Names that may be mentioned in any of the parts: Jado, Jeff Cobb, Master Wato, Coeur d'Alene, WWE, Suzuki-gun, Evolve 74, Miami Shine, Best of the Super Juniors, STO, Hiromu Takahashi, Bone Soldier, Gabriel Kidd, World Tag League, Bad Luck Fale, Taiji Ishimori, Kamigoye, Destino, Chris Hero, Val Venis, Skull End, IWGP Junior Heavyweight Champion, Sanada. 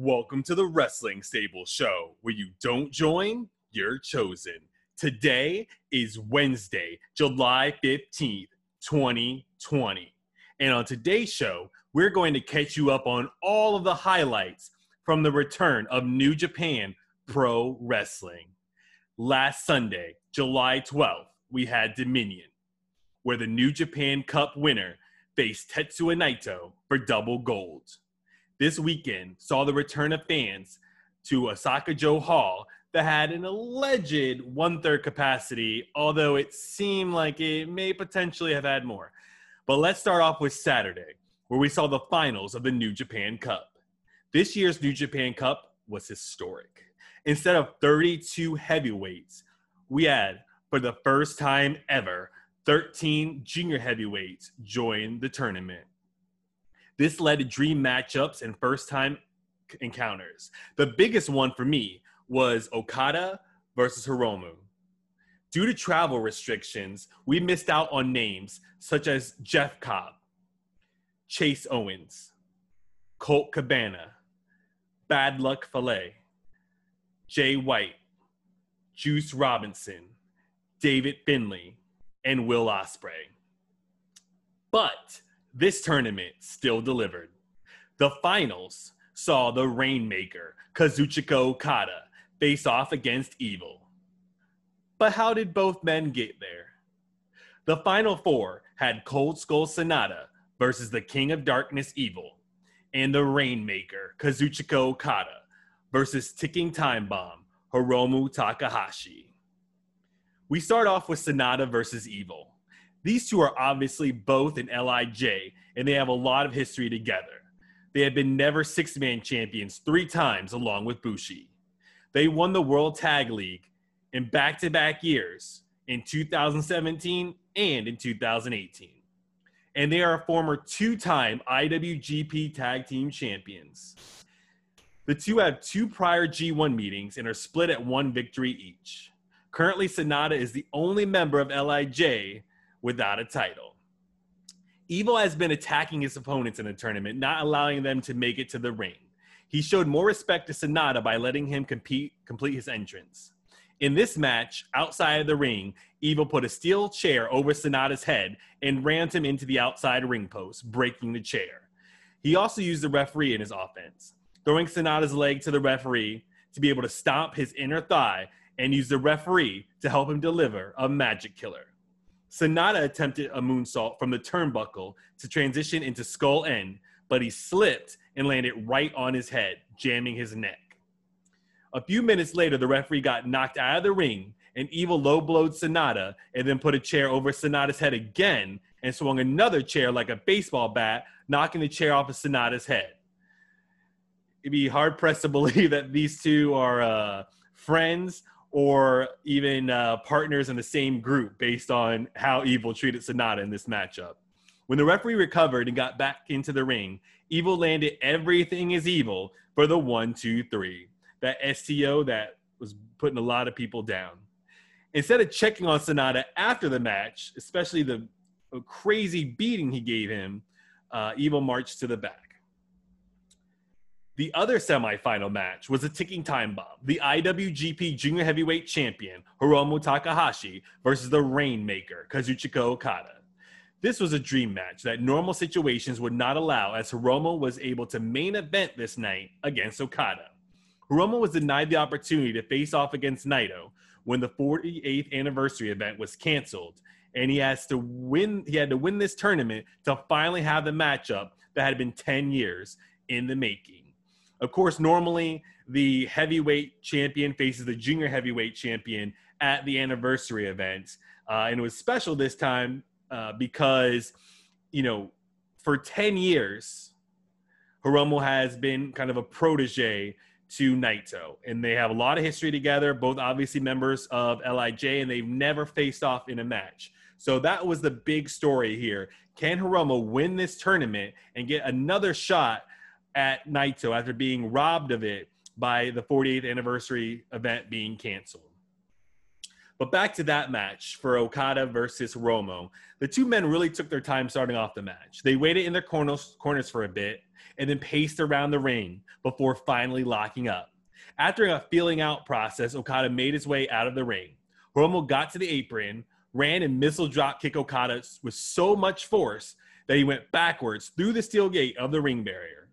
Welcome to the Wrestling Stable Show, where you don't join, you're chosen. Today is Wednesday, July 15th, 2020. And on today's show, we're going to catch you up on all of the highlights from the return of New Japan Pro Wrestling. Last Sunday, July 12th, we had Dominion, where the New Japan Cup winner faced Tetsuya Naito for double gold. This weekend saw the return of fans to Osaka Joe Hall that had an alleged one-third capacity, although it seemed like it may potentially have had more. But let's start off with Saturday, where we saw the finals of the New Japan Cup. This year's New Japan Cup was historic. Instead of 32 heavyweights, we had, for the first time ever, 13 junior heavyweights join the tournament. This led to dream matchups and first-time encounters. The biggest one for me was Okada versus Hiromu. Due to travel restrictions, we missed out on names such as Jeff Cobb, Chase Owens, Colt Cabana, Bad Luck Fale, Jay White, Juice Robinson, David Finlay, and Will Ospreay. But this tournament still delivered. The finals saw the Rainmaker, Kazuchika Okada, face off against Evil. But how did both men get there? The final four had Cold Skull Sonata versus the King of Darkness, Evil, and the Rainmaker, Kazuchika Okada, versus Ticking Time Bomb, Hiromu Takahashi. We start off with Sonata versus Evil. These two are obviously both in LIJ, and they have a lot of history together. They have been never six-man champions 3 times along with Bushi. They won the World Tag League in back-to-back years in 2017 and in 2018. And they are former 2-time IWGP Tag Team Champions. The two have 2 prior G1 meetings and are split at 1 victory each. Currently, Sonata is the only member of LIJ without a title. Evil has been attacking his opponents in the tournament, not allowing them to make it to the ring. He showed more respect to Sonata by letting him complete his entrance. In this match, outside of the ring, Evil put a steel chair over Sonata's head and rammed him into the outside ring post, breaking the chair. He also used the referee in his offense, throwing Sonata's leg to the referee to be able to stomp his inner thigh and use the referee to help him deliver a magic killer. Sonata attempted a moonsault from the turnbuckle to transition into skull end, but he slipped and landed right on his head, jamming his neck. A few minutes later, the referee got knocked out of the ring, and Evil low-blowed Sonata and then put a chair over Sonata's head again and swung another chair like a baseball bat, knocking the chair off of Sonata's head. It'd be hard-pressed to believe that these two are friends or even partners in the same group based on how Evil treated Sonata in this matchup. When the referee recovered and got back into the ring, Evil landed Everything is Evil for the 1-2-3, that STO that was putting a lot of people down. Instead of checking on Sonata after the match, especially the crazy beating he gave him, Evil marched to the back. The other semifinal match was a ticking time bomb. The IWGP Junior Heavyweight Champion, Hiromu Takahashi, versus the Rainmaker, Kazuchika Okada. This was a dream match that normal situations would not allow, as Hiromu was able to main event this night against Okada. Hiromu was denied the opportunity to face off against Naito when the 48th anniversary event was canceled, and he had to win this tournament to finally have the matchup that had been 10 years in the making. Of course, normally the heavyweight champion faces the junior heavyweight champion at the anniversary event. And it was special this time because, you know, for 10 years, Hiromu has been kind of a protege to Naito. And they have a lot of history together, both obviously members of LIJ, and they've never faced off in a match. So that was the big story here. Can Hiromu win this tournament and get another shot at Naito after being robbed of it by the 48th anniversary event being canceled? But back to that match for Okada versus Hiromu. The two men really took their time starting off the match. They waited in their corners for a bit and then paced around the ring before finally locking up. After a feeling out process, Okada made his way out of the ring. Hiromu got to the apron, ran and missile drop kick Okada with so much force that he went backwards through the steel gate of the ring barrier.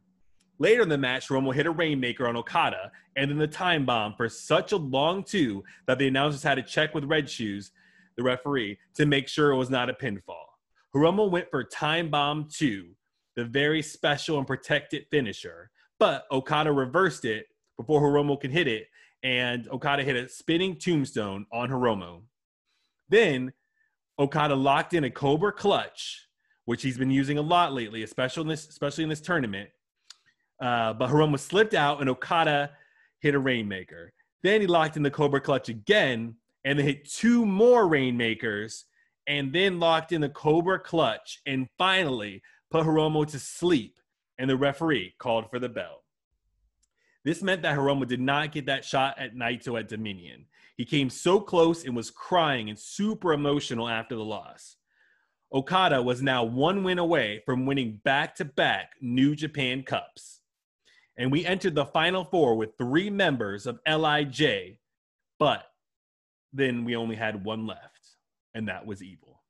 Later in the match, Hiromu hit a Rainmaker on Okada and then the time bomb for such a long two that the announcers had to check with Red Shoes, the referee, to make sure it was not a pinfall. Hiromu went for time bomb 2, the very special and protected finisher, but Okada reversed it before Hiromu could hit it, and Okada hit a spinning tombstone on Hiromu. Then Okada locked in a Cobra Clutch, which he's been using a lot lately, especially in this tournament. But Hiromu slipped out, and Okada hit a Rainmaker. Then he locked in the Cobra Clutch again, and then hit 2 more Rainmakers, and then locked in the Cobra Clutch, and finally put Hiromu to sleep, and the referee called for the bell. This meant that Hiromu did not get that shot at Naito at Dominion. He came so close and was crying and super emotional after the loss. Okada was now 1 win away from winning back-to-back New Japan Cups. And we entered the Final Four with 3 members of LIJ, but then we only had 1 left, and that was Evil.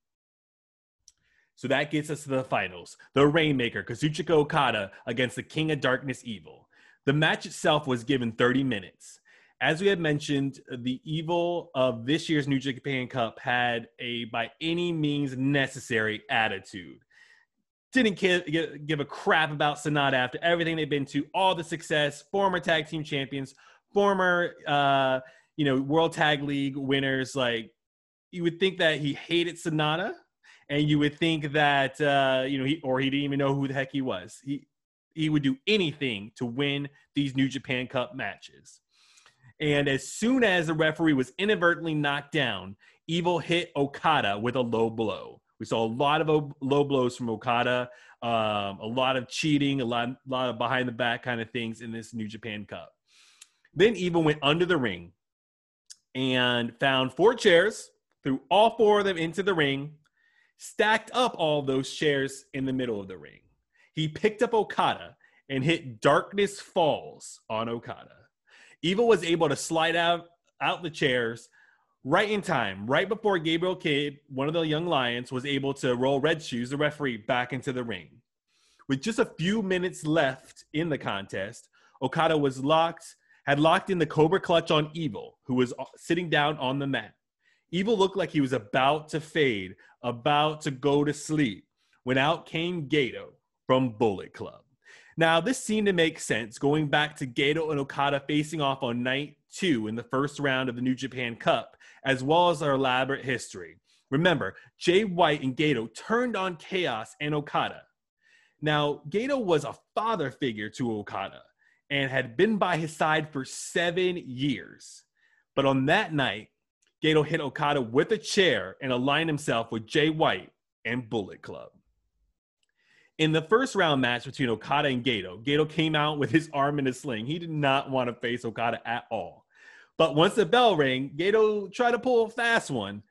So that gets us to the finals. The Rainmaker, Kazuchika Okada, against the King of Darkness, Evil. The match itself was given 30 minutes. As we had mentioned, the Evil of this year's New Japan Cup had a by any means necessary attitude. Didn't give a crap about Sanada after everything they've been to, all the success, former tag team champions, former World Tag League winners. Like, you would think that he hated Sanada, and you would think that he didn't even know who the heck he was. He would do anything to win these New Japan Cup matches. And as soon as the referee was inadvertently knocked down, Evil hit Okada with a low blow. We saw a lot of low blows from Okada, a lot of cheating, a lot of behind-the-back kind of things in this New Japan Cup. Then Evil went under the ring and found 4 chairs, threw all 4 of them into the ring, stacked up all those chairs in the middle of the ring. He picked up Okada and hit Darkness Falls on Okada. Evil was able to slide out the chairs right in time, right before Gabriel Kidd, one of the young Lions, was able to roll Red Shoes, the referee, back into the ring. With just a few minutes left in the contest, Okada had locked in the Cobra Clutch on Evil, who was sitting down on the mat. Evil looked like he was about to fade, about to go to sleep, when out came Gato from Bullet Club. Now, this seemed to make sense, going back to Gato and Okada facing off on night 2 in the first round of the New Japan Cup, as well as our elaborate history. Remember, Jay White and Gato turned on Chaos and Okada. Now, Gato was a father figure to Okada and had been by his side for 7 years. But on that night, Gato hit Okada with a chair and aligned himself with Jay White and Bullet Club. In the first round match between Okada and Gato, Gato came out with his arm in a sling. He did not want to face Okada at all. But once the bell rang, Gato tried to pull a fast one,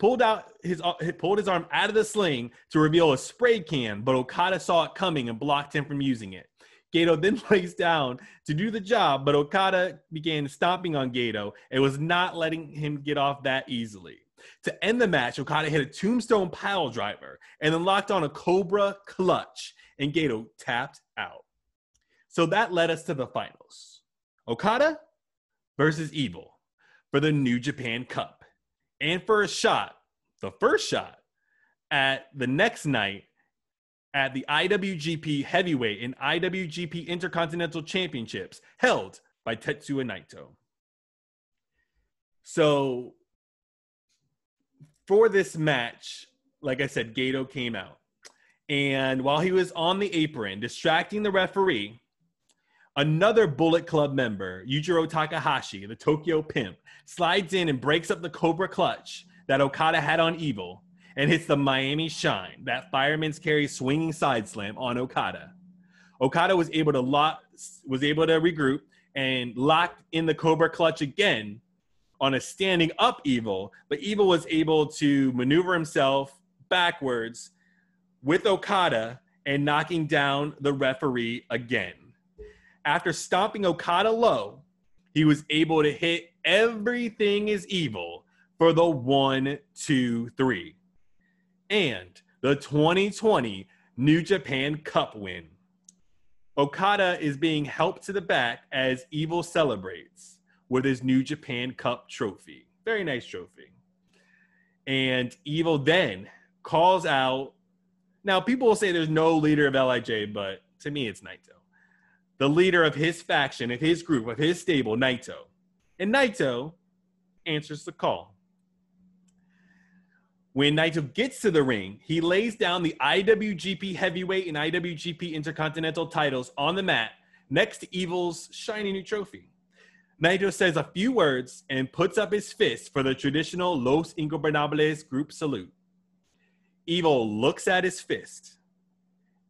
pulled his arm out of the sling to reveal a spray can, but Okada saw it coming and blocked him from using it. Gato then placed down to do the job, but Okada began stomping on Gato and was not letting him get off that easily. To end the match, Okada hit a tombstone pile driver and then locked on a Cobra Clutch, and Gato tapped out. So that led us to the finals. Okada versus Evil for the New Japan Cup. And for a shot, the first shot, at the next night at the IWGP Heavyweight and IWGP Intercontinental Championships held by Tetsuya Naito. So for this match, like I said, Gato came out. And while he was on the apron, distracting the referee, another Bullet Club member, Yujiro Takahashi, the Tokyo pimp, slides in and breaks up the Cobra Clutch that Okada had on Evil and hits the Miami Shine, that fireman's carry swinging side slam on Okada. Okada was able to regroup and locked in the Cobra Clutch again on a standing up Evil, but Evil was able to maneuver himself backwards with Okada and knocking down the referee again. After stomping Okada low, he was able to hit Everything is Evil for the 1-2-3. And the 2020 New Japan Cup win. Okada is being helped to the back as Evil celebrates with his New Japan Cup trophy. Very nice trophy. And Evil then calls out. Now, people will say there's no leader of LIJ, but to me, it's Naito. The leader of his faction, of his group, of his stable, Naito. And Naito answers the call. When Naito gets to the ring, he lays down the IWGP Heavyweight and IWGP Intercontinental titles on the mat next to Evil's shiny new trophy. Naito says a few words and puts up his fist for the traditional Los Ingobernables group salute. Evil looks at his fist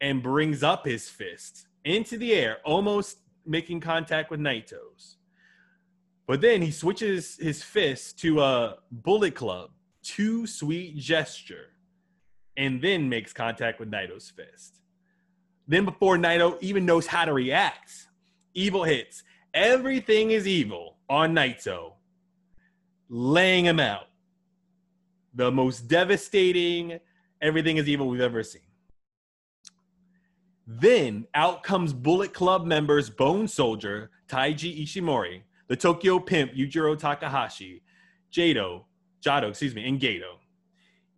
and brings up his fist into the air, almost making contact with Naito's. But then he switches his fist to a Bullet Club, too sweet gesture, and then makes contact with Naito's fist. Then before Naito even knows how to react, Evil hits Everything is Evil on Naito, laying him out. The most devastating Everything is Evil we've ever seen. Then out comes Bullet Club members Bone Soldier, Taiji Ishimori, the Tokyo Pimp, Yujiro Takahashi, Jado, and Gato.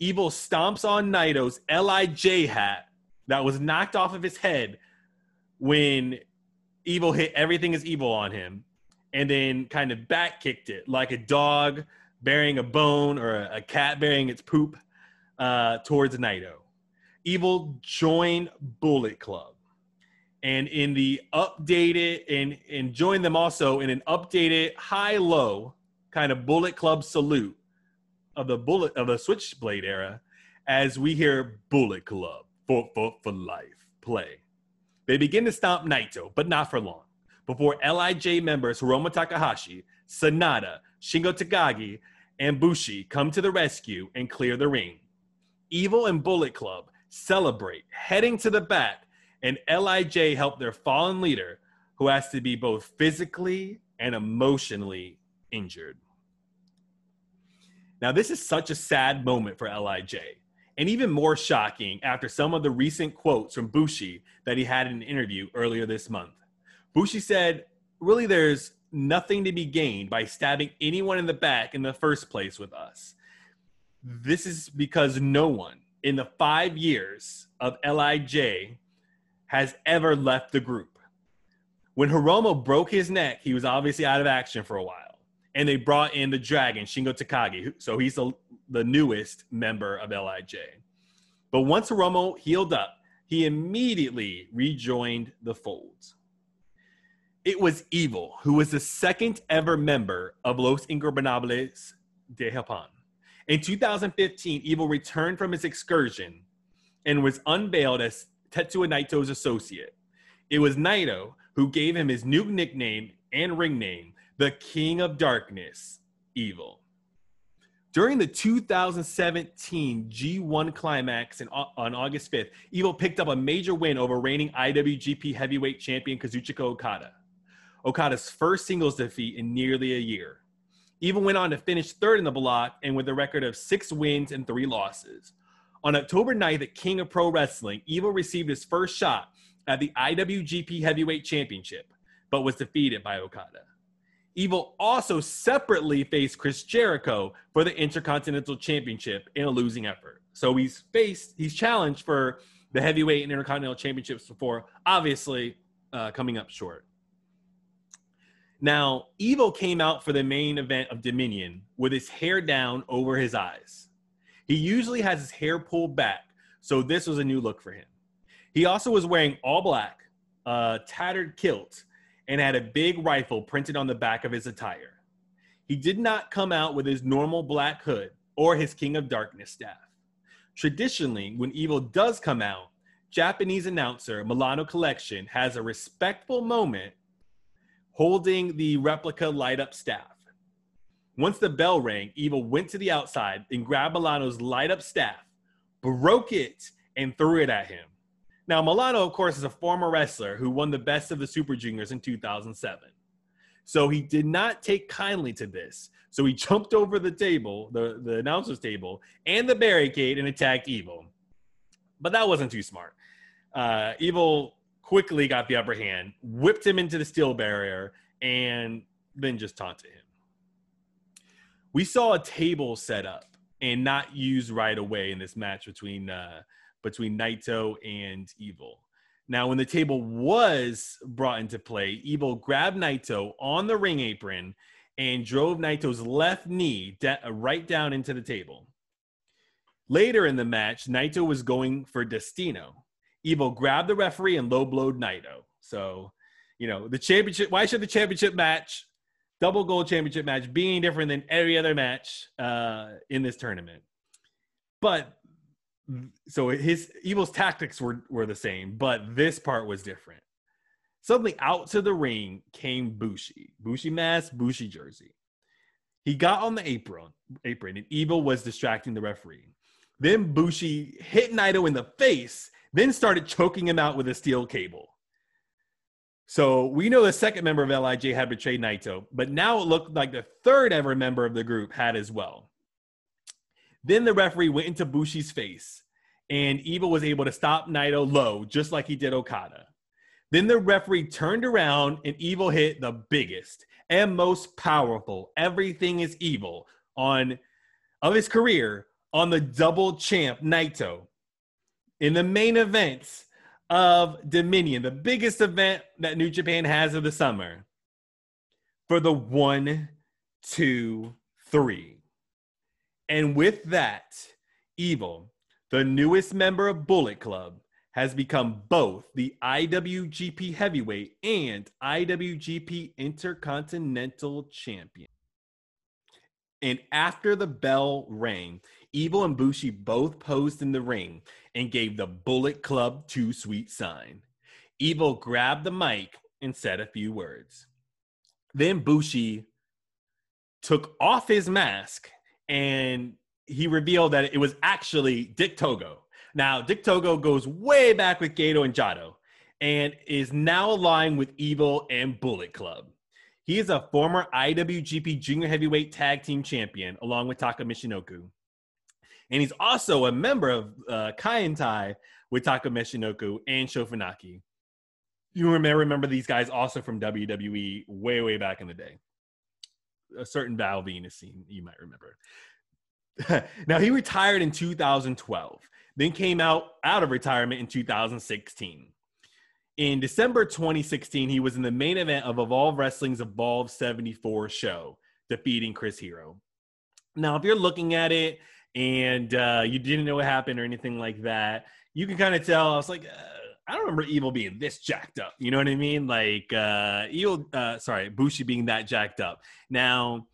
Evil stomps on Naito's LIJ hat that was knocked off of his head when Evil hit Everything is Evil on him, and then kind of back kicked it like a dog bearing a bone or a cat bearing its poop towards Naito. Evil joined Bullet Club and joined them also in an updated high-low kind of Bullet Club salute of the Switchblade era as we hear Bullet Club for life play. They begin to stomp Naito, but not for long, before LIJ members Hiromu Takahashi, Sanada, Shingo Takagi, and Bushi come to the rescue and clear the ring. Evil and Bullet Club celebrate, heading to the back, and LIJ help their fallen leader, who has to be both physically and emotionally injured. Now, this is such a sad moment for LIJ, and even more shocking after some of the recent quotes from Bushi that he had in an interview earlier this month. Bushi said, really, there's nothing to be gained by stabbing anyone in the back in the first place with us. This is because no one in the 5 years of LIJ has ever left the group. When Hiromu broke his neck, he was obviously out of action for a while. And they brought in the dragon, Shingo Takagi. So he's the newest member of LIJ. But once Hiromu healed up, he immediately rejoined the fold. It was Evil, who was the second ever member of Los Ingobernables de Japan. In 2015, Evil returned from his excursion and was unveiled as Tetsuya Naito's associate. It was Naito who gave him his new nickname and ring name, the King of Darkness, Evil. During the 2017 G1 climax on August 5th, Evil picked up a major win over reigning IWGP heavyweight champion Kazuchika Okada. Okada's first singles defeat in nearly a year. Evil went on to finish third in the block and with a record of 6 wins and 3 losses. On October 9th at King of Pro Wrestling, Evil received his first shot at the IWGP Heavyweight Championship, but was defeated by Okada. Evil also separately faced Chris Jericho for the Intercontinental Championship in a losing effort. So he's challenged for the heavyweight and Intercontinental Championships before, obviously coming up short. Now, Evil came out for the main event of Dominion with his hair down over his eyes. He usually has his hair pulled back, so this was a new look for him. He also was wearing all black, tattered kilt, and had a big rifle printed on the back of his attire. He did not come out with his normal black hood or his King of Darkness staff. Traditionally, when Evil does come out, Japanese announcer Milano Collection has a respectful moment holding the replica light-up staff. Once the bell rang, Evil went to the outside and grabbed Milano's light-up staff, broke it, and threw it at him. Now, Milano, of course, is a former wrestler who won the Best of the Super Juniors in 2007. So he did not take kindly to this. So he jumped over the table, the announcer's table, and the barricade and attacked Evil. But that wasn't too smart. Evil quickly got the upper hand, whipped him into the steel barrier, and then just taunted him. We saw a table set up and not used right away in this match between Naito and Evil. Now, when the table was brought into play, Evil grabbed Naito on the ring apron and drove Naito's left knee right down into the table. Later in the match, Naito was going for Destino. Evil grabbed the referee and low-blowed Naito. So, you know, the championship – why should the championship match, double gold championship match, be any different than every other match in this tournament? But – so Evil's tactics were the same, but this part was different. Suddenly out to the ring came Bushi. Bushi mask, Bushi jersey. He got on the apron, and Evil was distracting the referee. Then Bushi hit Naito in the face, then started choking him out with a steel cable. So we know the second member of LIJ had betrayed Naito, but now it looked like the third ever member of the group had as well. Then the referee went into Bushi's face, and Evil was able to stop Naito low, just like he did Okada. Then the referee turned around, and Evil hit the biggest and most powerful Everything is Evil of his career on the double champ Naito in the main events of Dominion, the biggest event that New Japan has of the summer, for the 1, 2, 3. And with that, Evil, the newest member of Bullet Club, has become both the IWGP Heavyweight and IWGP Intercontinental Champion. And after the bell rang, Evil and Bushi both posed in the ring and gave the Bullet Club two sweet sign. Evil grabbed the mic and said a few words. Then Bushi took off his mask and he revealed that it was actually Dick Togo. Now, Dick Togo goes way back with Gato and Jado and is now aligned with Evil and Bullet Club. He is a former IWGP Junior Heavyweight Tag Team Champion along with Taka Michinoku. And he's also a member of Kai and Tai with Taka Michinoku and Sho. You may remember these guys also from WWE way, way back in the day. A certain Val Venus scene you might remember. Now, he retired in 2012, then came out of retirement in 2016. In December 2016, he was in the main event of Evolve Wrestling's Evolve 74 show, defeating Chris Hero. Now, if you're looking at it and you didn't know what happened or anything like that, you can kind of tell. I was like, I don't remember Evil being this jacked up. You know what I mean? Like, Bushi being that jacked up. Now,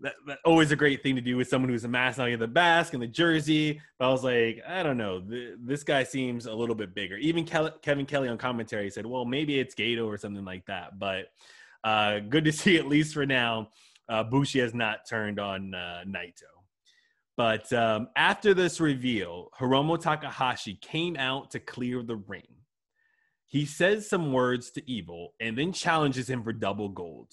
that's always a great thing to do with someone who's a mask. Now you have the mask and the jersey. But I was like, I don't know. This guy seems a little bit bigger. Even Kevin Kelly on commentary said, well, maybe it's Gato or something like that. But good to see, at least for now, Bushi has not turned on Naito. But after this reveal, Hiromu Takahashi came out to clear the ring. He says some words to Evil and then challenges him for double gold.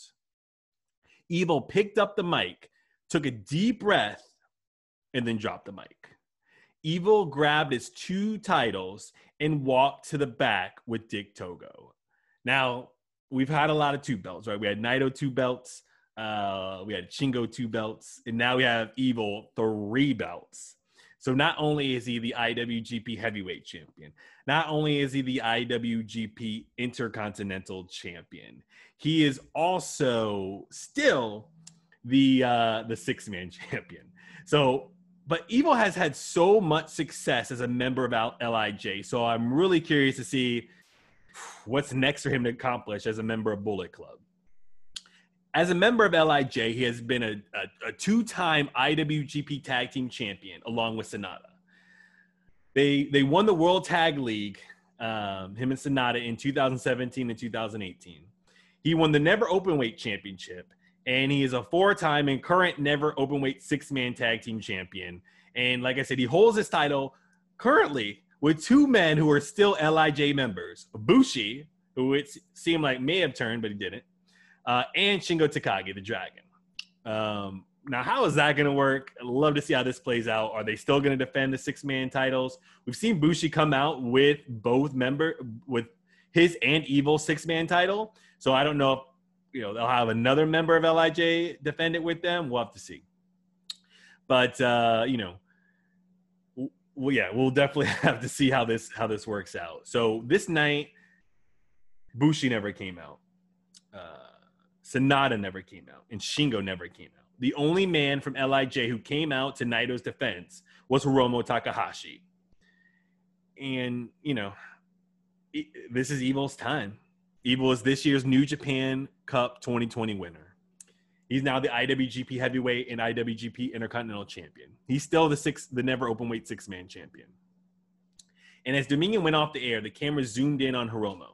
Evil picked up the mic, took a deep breath, and then dropped the mic. Evil grabbed his two titles and walked to the back with Dick Togo. Now, we've had a lot of two belts, right? We had Naito two belts, we had Shingo two belts, and now we have Evil three belts. So not only is he the IWGP Heavyweight Champion, not only is he the IWGP Intercontinental Champion, he is also still the six-man champion. So, but Evil has had so much success as a member of LIJ, so I'm really curious to see what's next for him to accomplish as a member of Bullet Club. As a member of LIJ, he has been a two-time IWGP Tag Team Champion along with Sanada. They won the World Tag League, him and Sanada, in 2017 and 2018. He won the Never Openweight Championship And he is a four-time and current never openweight six-man tag team champion. And like I said, he holds his title currently with two men who are still LIJ members. Bushi, who it seemed like may have turned, but he didn't. And Shingo Takagi, the Dragon. Now, how is that going to work? I'd love to see how this plays out. Are they still going to defend the six-man titles? We've seen Bushi come out with both with his and Evil six-man title. So I don't know if they'll have another member of LIJ defend it with them. We'll have to see. But, we'll definitely have to see how this works out. So this night, Bushi never came out. Sanada never came out. And Shingo never came out. The only man from LIJ who came out to Naito's defense was Hiromu Takahashi. And, this is Evil's time. Evil is this year's New Japan Cup 2020 winner. He's now the IWGP heavyweight and IWGP Intercontinental Champion. He's still the never openweight six-man champion. And as Dominion went off the air, the camera zoomed in on Hiromu,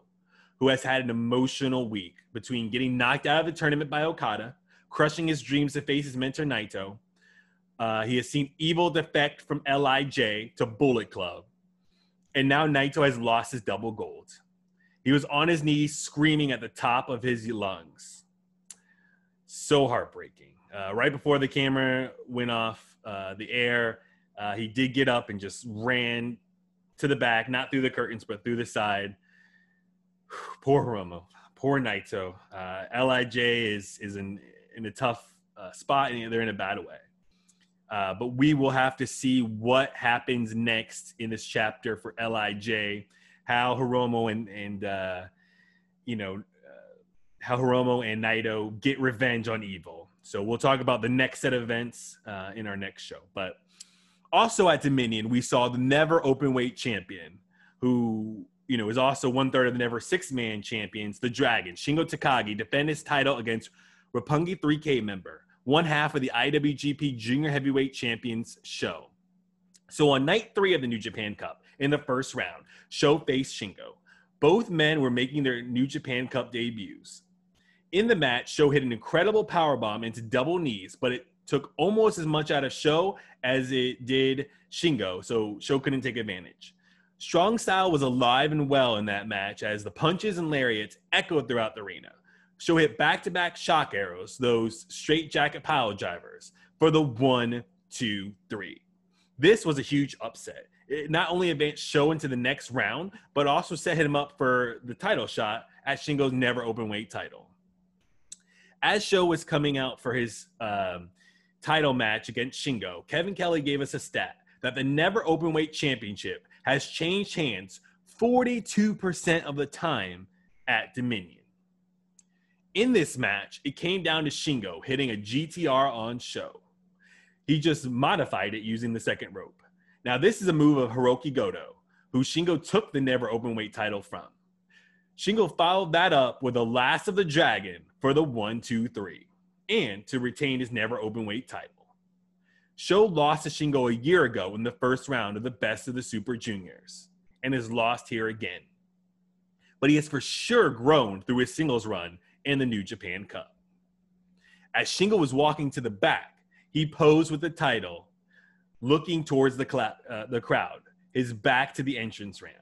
who has had an emotional week between getting knocked out of the tournament by Okada, crushing his dreams to face his mentor Naito. He has seen Evil defect from LIJ to Bullet Club. And now Naito has lost his double gold. He was on his knees screaming at the top of his lungs. So heartbreaking. Right before the camera went off the air, he did get up and just ran to the back, not through the curtains, but through the side. Poor Hiromu. Poor Naito. LIJ is in a tough spot, and they're in a bad way. But we will have to see what happens next in this chapter for LIJ, how Hiromu and Naito get revenge on Evil. So we'll talk about the next set of events in our next show. But also at Dominion, we saw the never openweight champion, who is also one-third of the never six-man champions, the Dragon, Shingo Takagi, defend his title against Roppongi 3K member, one half of the IWGP Junior Heavyweight Champions, Sho. So on night three of the New Japan Cup, in the first round, Sho faced Shingo. Both men were making their New Japan Cup debuts. In the match, Sho hit an incredible powerbomb into double knees, but it took almost as much out of Sho as it did Shingo, so Sho couldn't take advantage. Strong style was alive and well in that match as the punches and lariats echoed throughout the arena. Sho hit back-to-back shock arrows, those straight jacket pile drivers, for the 1, 2, 3. This was a huge upset. It not only advanced Sho into the next round, but also set him up for the title shot at Shingo's never openweight title. As Sho was coming out for his title match against Shingo, Kevin Kelly gave us a stat that the never openweight championship has changed hands 42% of the time at Dominion. In this match, it came down to Shingo hitting a GTR on Sho. He just modified it using the second rope. Now, this is a move of Hirooki Goto, who Shingo took the never openweight title from. Shingo followed that up with the last of the Dragon for the 1, 2, 3, and to retain his never openweight title. Sho lost to Shingo a year ago in the first round of the Best of the Super Juniors, and is lost here again. But he has for sure grown through his singles run in the New Japan Cup. As Shingo was walking to the back, he posed with the title, looking towards the crowd, his back to the entrance ramp.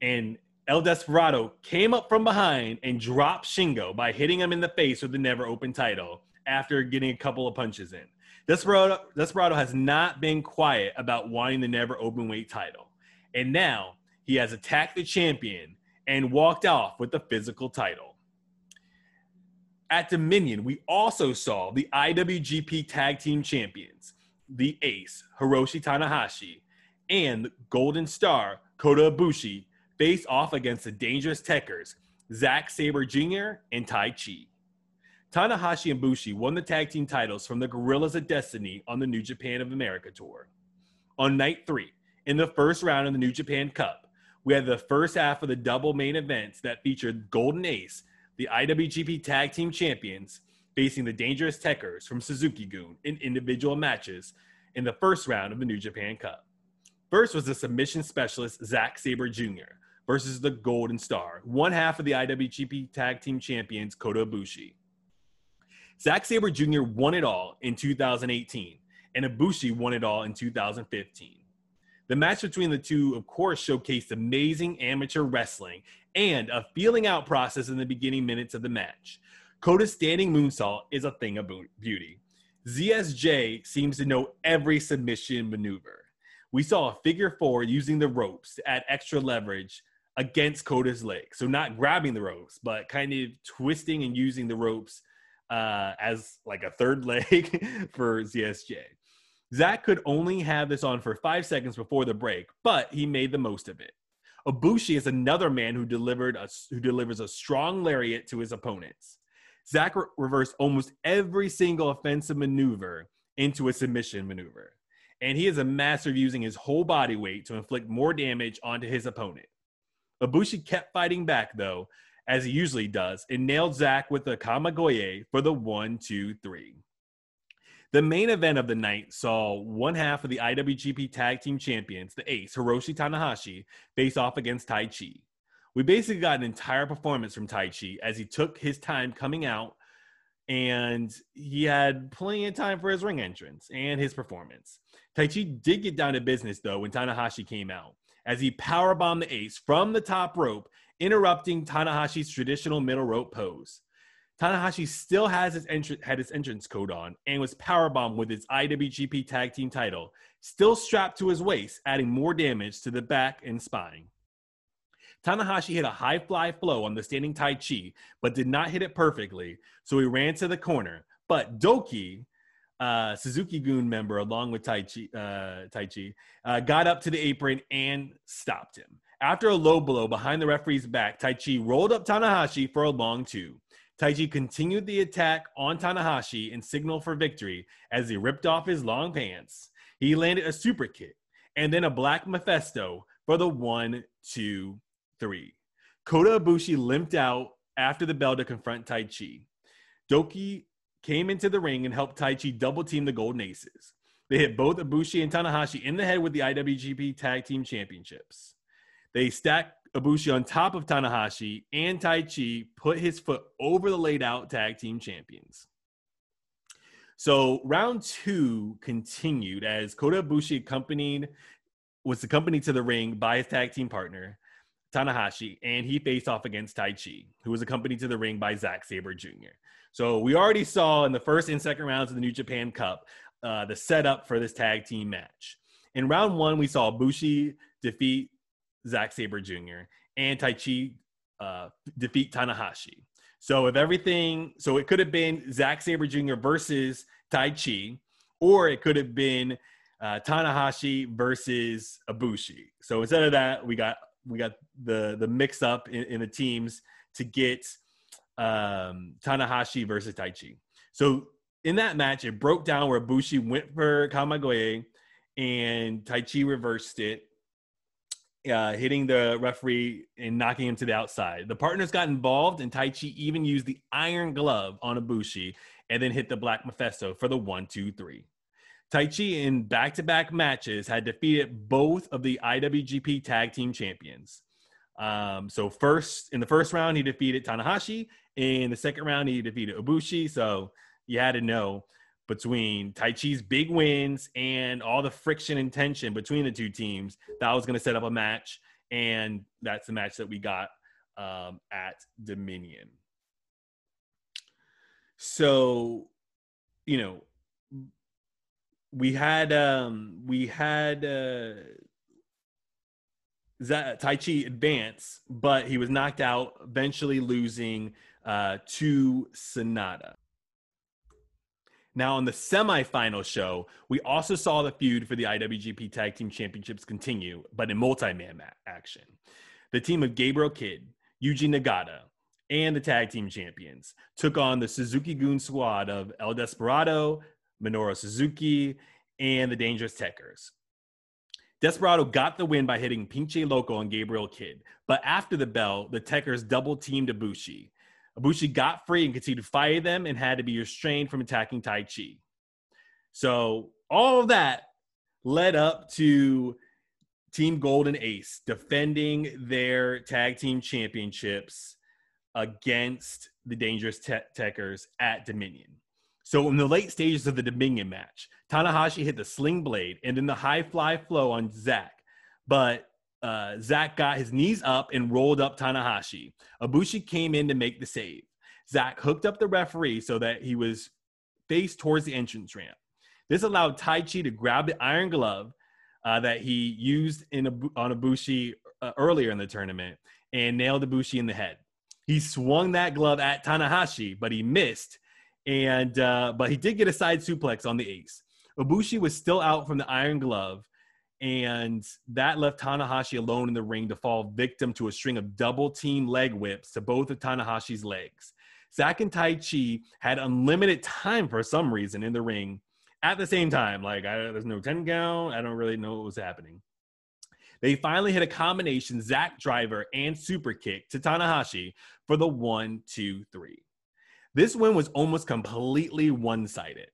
And El Desperado came up from behind and dropped Shingo by hitting him in the face with the never open title after getting a couple of punches in. Desperado has not been quiet about wanting the never openweight title. And now he has attacked the champion and walked off with the physical title. At Dominion, we also saw the IWGP Tag Team Champions, the Ace, Hiroshi Tanahashi, and the Golden Star, Kota Ibushi, face off against the Dangerous Techers, Zack Sabre Jr. and Tai Chi. Tanahashi and Ibushi won the tag team titles from the Guerrillas of Destiny on the New Japan of America tour. On night three, in the first round of the New Japan Cup, we had the first half of the double main events that featured Golden Ace, the IWGP Tag Team Champions, facing the Dangerous Techers from Suzuki-Gun in individual matches in the first round of the New Japan Cup. First was the submission specialist Zack Sabre Jr. versus the Golden Star, one half of the IWGP Tag Team Champions Kota Ibushi. Zack Sabre Jr. won it all in 2018, and Ibushi won it all in 2015. The match between the two, of course, showcased amazing amateur wrestling and a feeling out process in the beginning minutes of the match. Koda's standing moonsault is a thing of beauty. ZSJ seems to know every submission maneuver. We saw a figure four using the ropes to add extra leverage against Koda's legs. So not grabbing the ropes, but kind of twisting and using the ropes as like a third leg for ZSJ. Zack could only have this on for 5 seconds before the break, but he made the most of it. Ibushi is another man who delivers a strong lariat to his opponents. Zack reversed almost every single offensive maneuver into a submission maneuver, and he is a master of using his whole body weight to inflict more damage onto his opponent. Ibushi kept fighting back, though, as he usually does, and nailed Zack with a Kamigoye for the 1-2-3. The main event of the night saw one half of the IWGP Tag Team Champions, the ace, Hiroshi Tanahashi, face off against Tai Chi. We basically got an entire performance from Tai Chi as he took his time coming out, and he had plenty of time for his ring entrance and his performance. Tai Chi did get down to business, though, when Tanahashi came out, as he powerbombed the ace from the top rope, interrupting Tanahashi's traditional middle rope pose. Tanahashi still had his entrance coat on and was powerbombed with his IWGP Tag Team title, still strapped to his waist, adding more damage to the back and spine. Tanahashi hit a high fly flow on the standing Tai Chi, but did not hit it perfectly, so he ran to the corner. But Doki, Suzuki-gun member along with Tai Chi, got up to the apron and stopped him. After a low blow behind the referee's back, Tai Chi rolled up Tanahashi for a long two. Tai Chi continued the attack on Tanahashi and signaled for victory as he ripped off his long pants. He landed a super kick and then a black Mephisto for the 1-2-3. Kota Ibushi limped out after the bell to confront Tai Chi. Doki came into the ring and helped Tai Chi double team the Golden Aces. They hit both Ibushi and Tanahashi in the head with the IWGP Tag Team Championships. They stacked Ibushi on top of Tanahashi, and Tai Chi put his foot over the laid-out tag team champions. So round two continued as Kota Ibushi was accompanied to the ring by his tag team partner, Tanahashi, and he faced off against Tai Chi, who was accompanied to the ring by Zack Sabre Jr. So we already saw in the first and second rounds of the New Japan Cup the setup for this tag team match. In round one, we saw Ibushi defeat Zack Sabre Jr. and Tai Chi defeat Tanahashi. So it could have been Zack Sabre Jr. versus Tai Chi, or it could have been Tanahashi versus Ibushi. So instead of that, we got the mix up in the teams to get Tanahashi versus Tai Chi. So in that match, it broke down where Ibushi went for Kamigoye and Tai Chi reversed it, hitting the referee and knocking him to the outside. The partners got involved, and Tai Chi even used the iron glove on Ibushi and then hit the black Mephisto for the 1-2-3. Tai Chi in back-to-back matches had defeated both of the IWGP Tag Team Champions. In the first round, he defeated Tanahashi. In the second round, he defeated Ibushi. So you had to know between Tai Chi's big wins and all the friction and tension between the two teams, that was going to set up a match, and that's the match that we got at Dominion. So, you know, we had Tai Chi advance, but he was knocked out, eventually losing to Sanada. Now, on the semifinal show, we also saw the feud for the IWGP Tag Team Championships continue, but in multi-man action. The team of Gabriel Kidd, Yuji Nagata, and the Tag Team Champions took on the Suzuki-gun squad of El Desperado, Minoru Suzuki, and the Dangerous Tekkers. Desperado got the win by hitting Pinche Loco on Gabriel Kidd, but after the bell, the Tekkers double-teamed Ibushi. Ibushi got free and continued to fire them and had to be restrained from attacking Tai Chi. So all of that led up to Team Golden Ace defending their tag team championships against the Dangerous Tekkers at Dominion. So in the late stages of the Dominion match, Tanahashi hit the sling blade and then the high fly flow on Zack. But Zack got his knees up and rolled up Tanahashi. Ibushi came in to make the save. Zack hooked up the referee so that he was faced towards the entrance ramp. This allowed Taichi to grab the iron glove that he used on Ibushi earlier in the tournament and nailed Ibushi in the head. He swung that glove at Tanahashi, but he missed. And but he did get a side suplex on the ace. Ibushi was still out from the iron glove, and that left Tanahashi alone in the ring to fall victim to a string of double team leg whips to both of Tanahashi's legs. Zack and Taichi had unlimited time for some reason in the ring at the same time. Like, there's no 10 count. I don't really know what was happening. They finally hit a combination Zack driver and super kick to Tanahashi for the 1-2-3. This win was almost completely one-sided.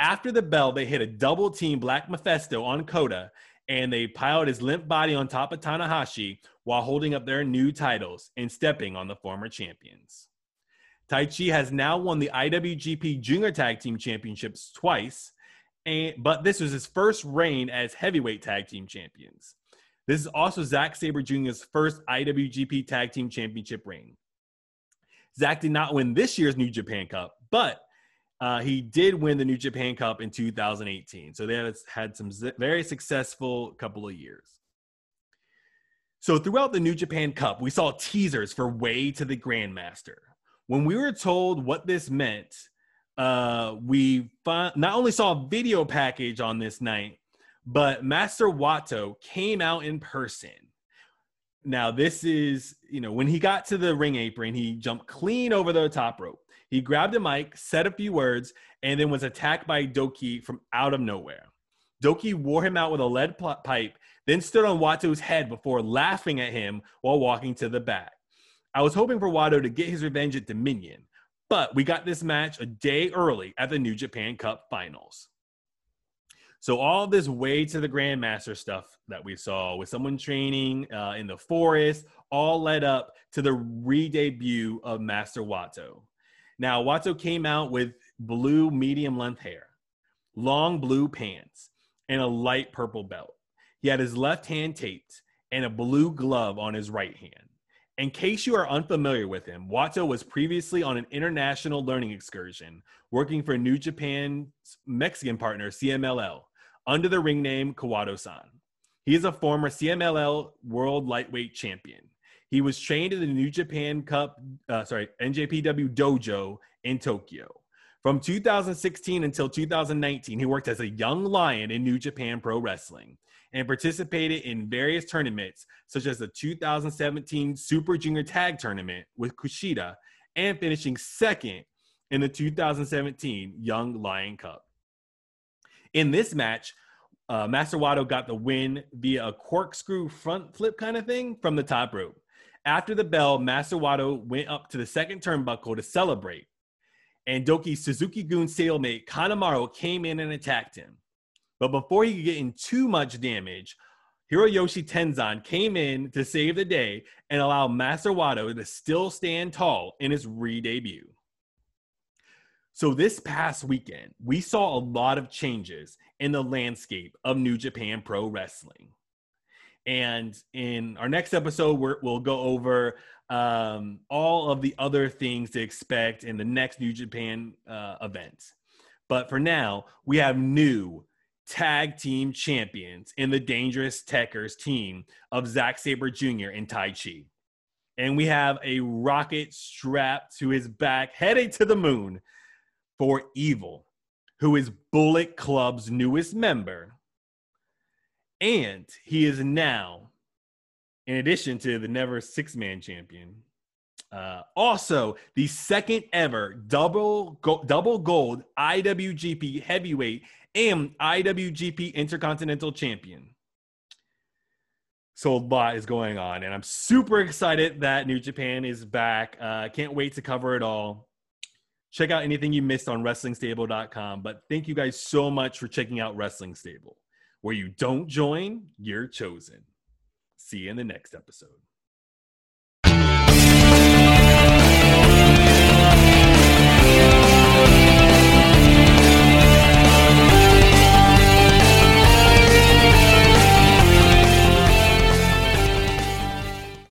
After the bell, they hit a double-team Black Mephisto on Kota, and they piled his limp body on top of Tanahashi while holding up their new titles and stepping on the former champions. Taichi has now won the IWGP Junior Tag Team Championships twice, but this was his first reign as heavyweight tag team champions. This is also Zack Sabre Jr.'s first IWGP Tag Team Championship reign. Zack did not win this year's New Japan Cup, but he did win the New Japan Cup in 2018. So they have had some very successful couple of years. So throughout the New Japan Cup, we saw teasers for Way to the Grandmaster. When we were told what this meant, we not only saw a video package on this night, but Master Wato came out in person. Now, this is, when he got to the ring apron, he jumped clean over the top rope. He grabbed a mic, said a few words, and then was attacked by Doki from out of nowhere. Doki wore him out with a lead pipe, then stood on Wato's head before laughing at him while walking to the back. I was hoping for Wato to get his revenge at Dominion, but we got this match a day early at the New Japan Cup Finals. So all this Way to the Grandmaster stuff that we saw with someone training in the forest all led up to the re-debut of Master Wato. Now, Wato came out with blue medium-length hair, long blue pants, and a light purple belt. He had his left hand taped and a blue glove on his right hand. In case you are unfamiliar with him, Wato was previously on an international learning excursion working for New Japan's Mexican partner, CMLL. Under the ring name Kawato-san. He is a former CMLL World Lightweight Champion. He was trained in the New Japan Cup, NJPW Dojo in Tokyo. From 2016 until 2019, he worked as a young lion in New Japan Pro Wrestling and participated in various tournaments, such as the 2017 Super Junior Tag Tournament with Kushida and finishing second in the 2017 Young Lion Cup. In this match, Master Wato got the win via a corkscrew front flip kind of thing from the top rope. After the bell, Master Wato went up to the second turnbuckle to celebrate, and Doki's Suzuki-gun stalemate Kanemaru came in and attacked him. But before he could get in too much damage, Hiroyoshi Tenzan came in to save the day and allow Master Wato to still stand tall in his re-debut. So this past weekend, we saw a lot of changes in the landscape of New Japan Pro Wrestling. And in our next episode, we'll go over all of the other things to expect in the next New Japan event. But for now, we have new tag team champions in the Dangerous Techers team of Zack Sabre Jr. and Taichi. And we have a rocket strapped to his back, headed to the moon, for Evil, who is Bullet Club's newest member. And he is now, in addition to the never six-man champion, also the second ever double gold IWGP heavyweight and IWGP Intercontinental champion. So a lot is going on, and I'm super excited that New Japan is back. Can't wait to cover it all. Check out anything you missed on WrestlingStable.com. But thank you guys so much for checking out Wrestling Stable. Where you don't join, you're chosen. See you in the next episode.